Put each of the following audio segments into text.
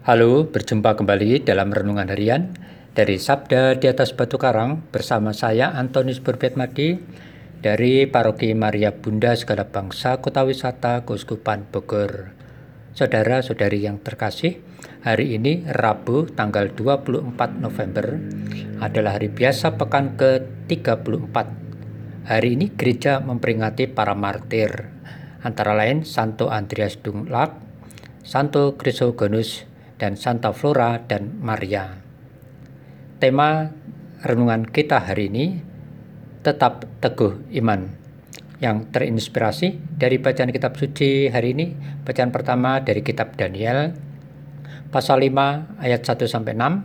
Halo, berjumpa kembali dalam Renungan Harian dari Sabda di atas Batu Karang bersama saya Antonius Perbetmadi dari Paroki Maria Bunda Segala Bangsa, Kota Wisata, Keuskupan Bogor. Saudara-saudari yang terkasih, hari ini Rabu tanggal 24 November adalah hari biasa pekan ke-34. Hari ini gereja memperingati para martir, antara lain Santo Andreas Dunglak, Santo Crisogonus, dan Santa Flora dan Maria. Tema renungan kita hari ini, tetap teguh iman, yang terinspirasi dari bacaan kitab suci hari ini. Bacaan pertama dari kitab Daniel, pasal 5 ayat 1-6,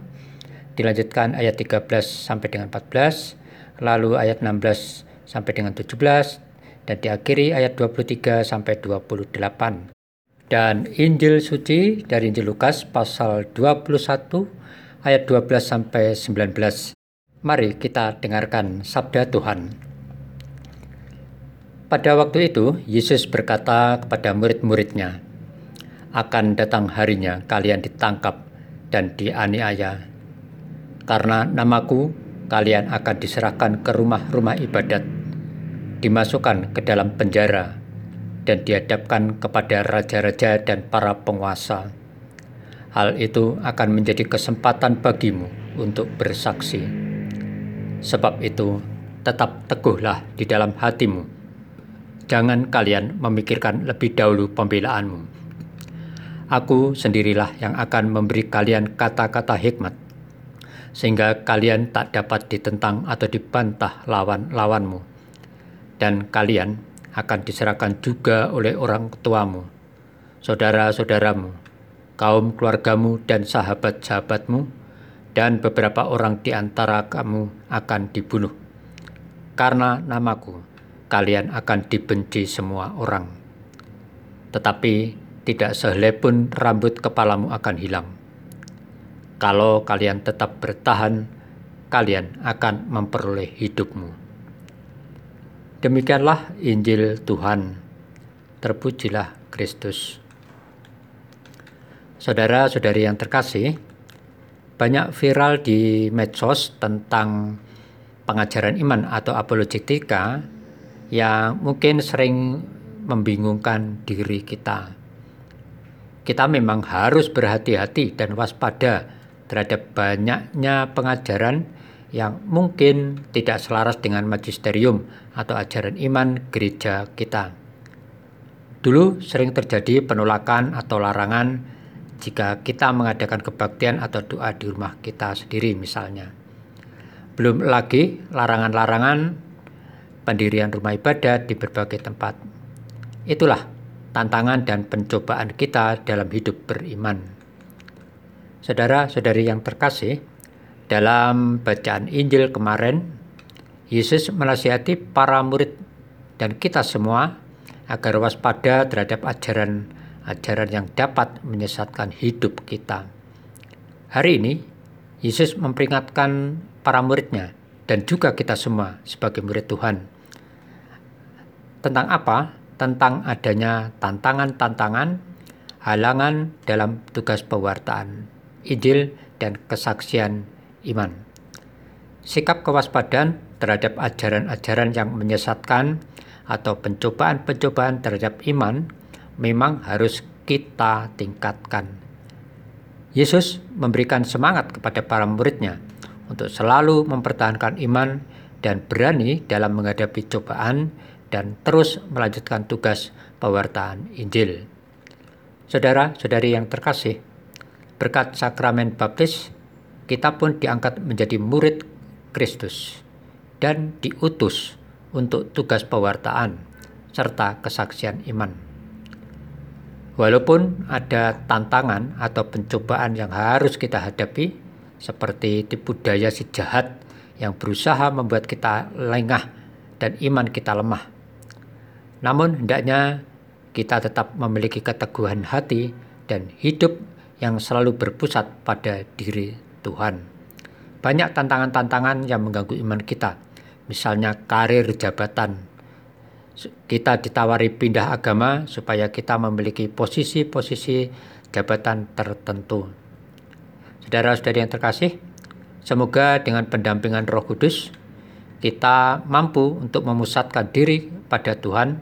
dilanjutkan ayat 13-14, lalu ayat 16-17, dan diakhiri ayat 23-28. Dan Injil suci dari Injil Lukas pasal 21 ayat 12-19. Mari kita dengarkan sabda Tuhan. Pada waktu itu Yesus berkata kepada murid-muridnya, "Akan datang harinya kalian ditangkap dan dianiaya. Karena namaku kalian akan diserahkan ke rumah-rumah ibadat, dimasukkan ke dalam penjara, dan dihadapkan kepada raja-raja dan para penguasa. Hal itu akan menjadi kesempatan bagimu untuk bersaksi. Sebab itu, tetap teguhlah di dalam hatimu. Jangan kalian memikirkan lebih dahulu pembelaanmu. Aku sendirilah yang akan memberi kalian kata-kata hikmat, sehingga kalian tak dapat ditentang atau dibantah lawan-lawanmu. Dan kalian akan diserahkan juga oleh orang tuamu, saudara-saudaramu, kaum keluargamu dan sahabat-sahabatmu, dan beberapa orang di antara kamu akan dibunuh. Karena namaku, kalian akan dibenci semua orang. Tetapi tidak sehelai pun rambut kepalamu akan hilang. Kalau kalian tetap bertahan, kalian akan memperoleh hidupmu." Demikianlah Injil Tuhan. Terpujilah Kristus. Saudara-saudari yang terkasih, banyak viral di medsos tentang pengajaran iman atau apologetika yang mungkin sering membingungkan diri kita. Kita memang harus berhati-hati dan waspada terhadap banyaknya pengajaran yang mungkin tidak selaras dengan magisterium atau ajaran iman gereja kita. Dulu sering terjadi penolakan atau larangan jika kita mengadakan kebaktian atau doa di rumah kita sendiri misalnya. Belum lagi larangan-larangan pendirian rumah ibadah di berbagai tempat. Itulah tantangan dan pencobaan kita dalam hidup beriman. Saudara-saudari yang terkasih, dalam bacaan Injil kemarin, Yesus menasihati para murid dan kita semua agar waspada terhadap ajaran yang dapat menyesatkan hidup kita. Hari ini, Yesus memperingatkan para muridnya dan juga kita semua sebagai murid Tuhan. Tentang apa? Tentang adanya tantangan-tantangan, halangan dalam tugas pewartaan Injil dan kesaksian iman. Sikap kewaspadaan terhadap ajaran-ajaran yang menyesatkan atau pencobaan-pencobaan terhadap iman memang harus kita tingkatkan. Yesus memberikan semangat kepada para murid-Nya untuk selalu mempertahankan iman dan berani dalam menghadapi cobaan dan terus melanjutkan tugas pewartaan Injil. Saudara-saudari yang terkasih, berkat sakramen baptis, kita pun diangkat menjadi murid Kristus dan diutus untuk tugas pewartaan serta kesaksian iman. Walaupun ada tantangan atau pencobaan yang harus kita hadapi, seperti tipu daya si jahat yang berusaha membuat kita lengah dan iman kita lemah, namun hendaknya kita tetap memiliki keteguhan hati dan hidup yang selalu berpusat pada diri Tuhan. Banyak tantangan-tantangan yang mengganggu iman kita, misalnya karir jabatan. Kita ditawari pindah agama supaya kita memiliki posisi-posisi jabatan tertentu. Saudara-saudari yang terkasih, semoga dengan pendampingan Roh Kudus, kita mampu untuk memusatkan diri pada Tuhan,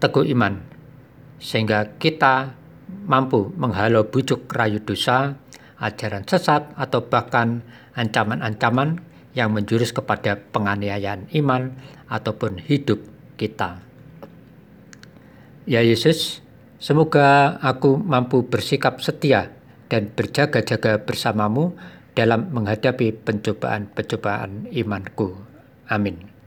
teguh iman, sehingga kita mampu menghalau bujuk rayu dosa, ajaran sesat, atau bahkan ancaman-ancaman yang menjurus kepada penganiayaan iman ataupun hidup kita. Ya Yesus, semoga aku mampu bersikap setia dan berjaga-jaga bersamamu dalam menghadapi pencobaan-pencobaan imanku. Amin.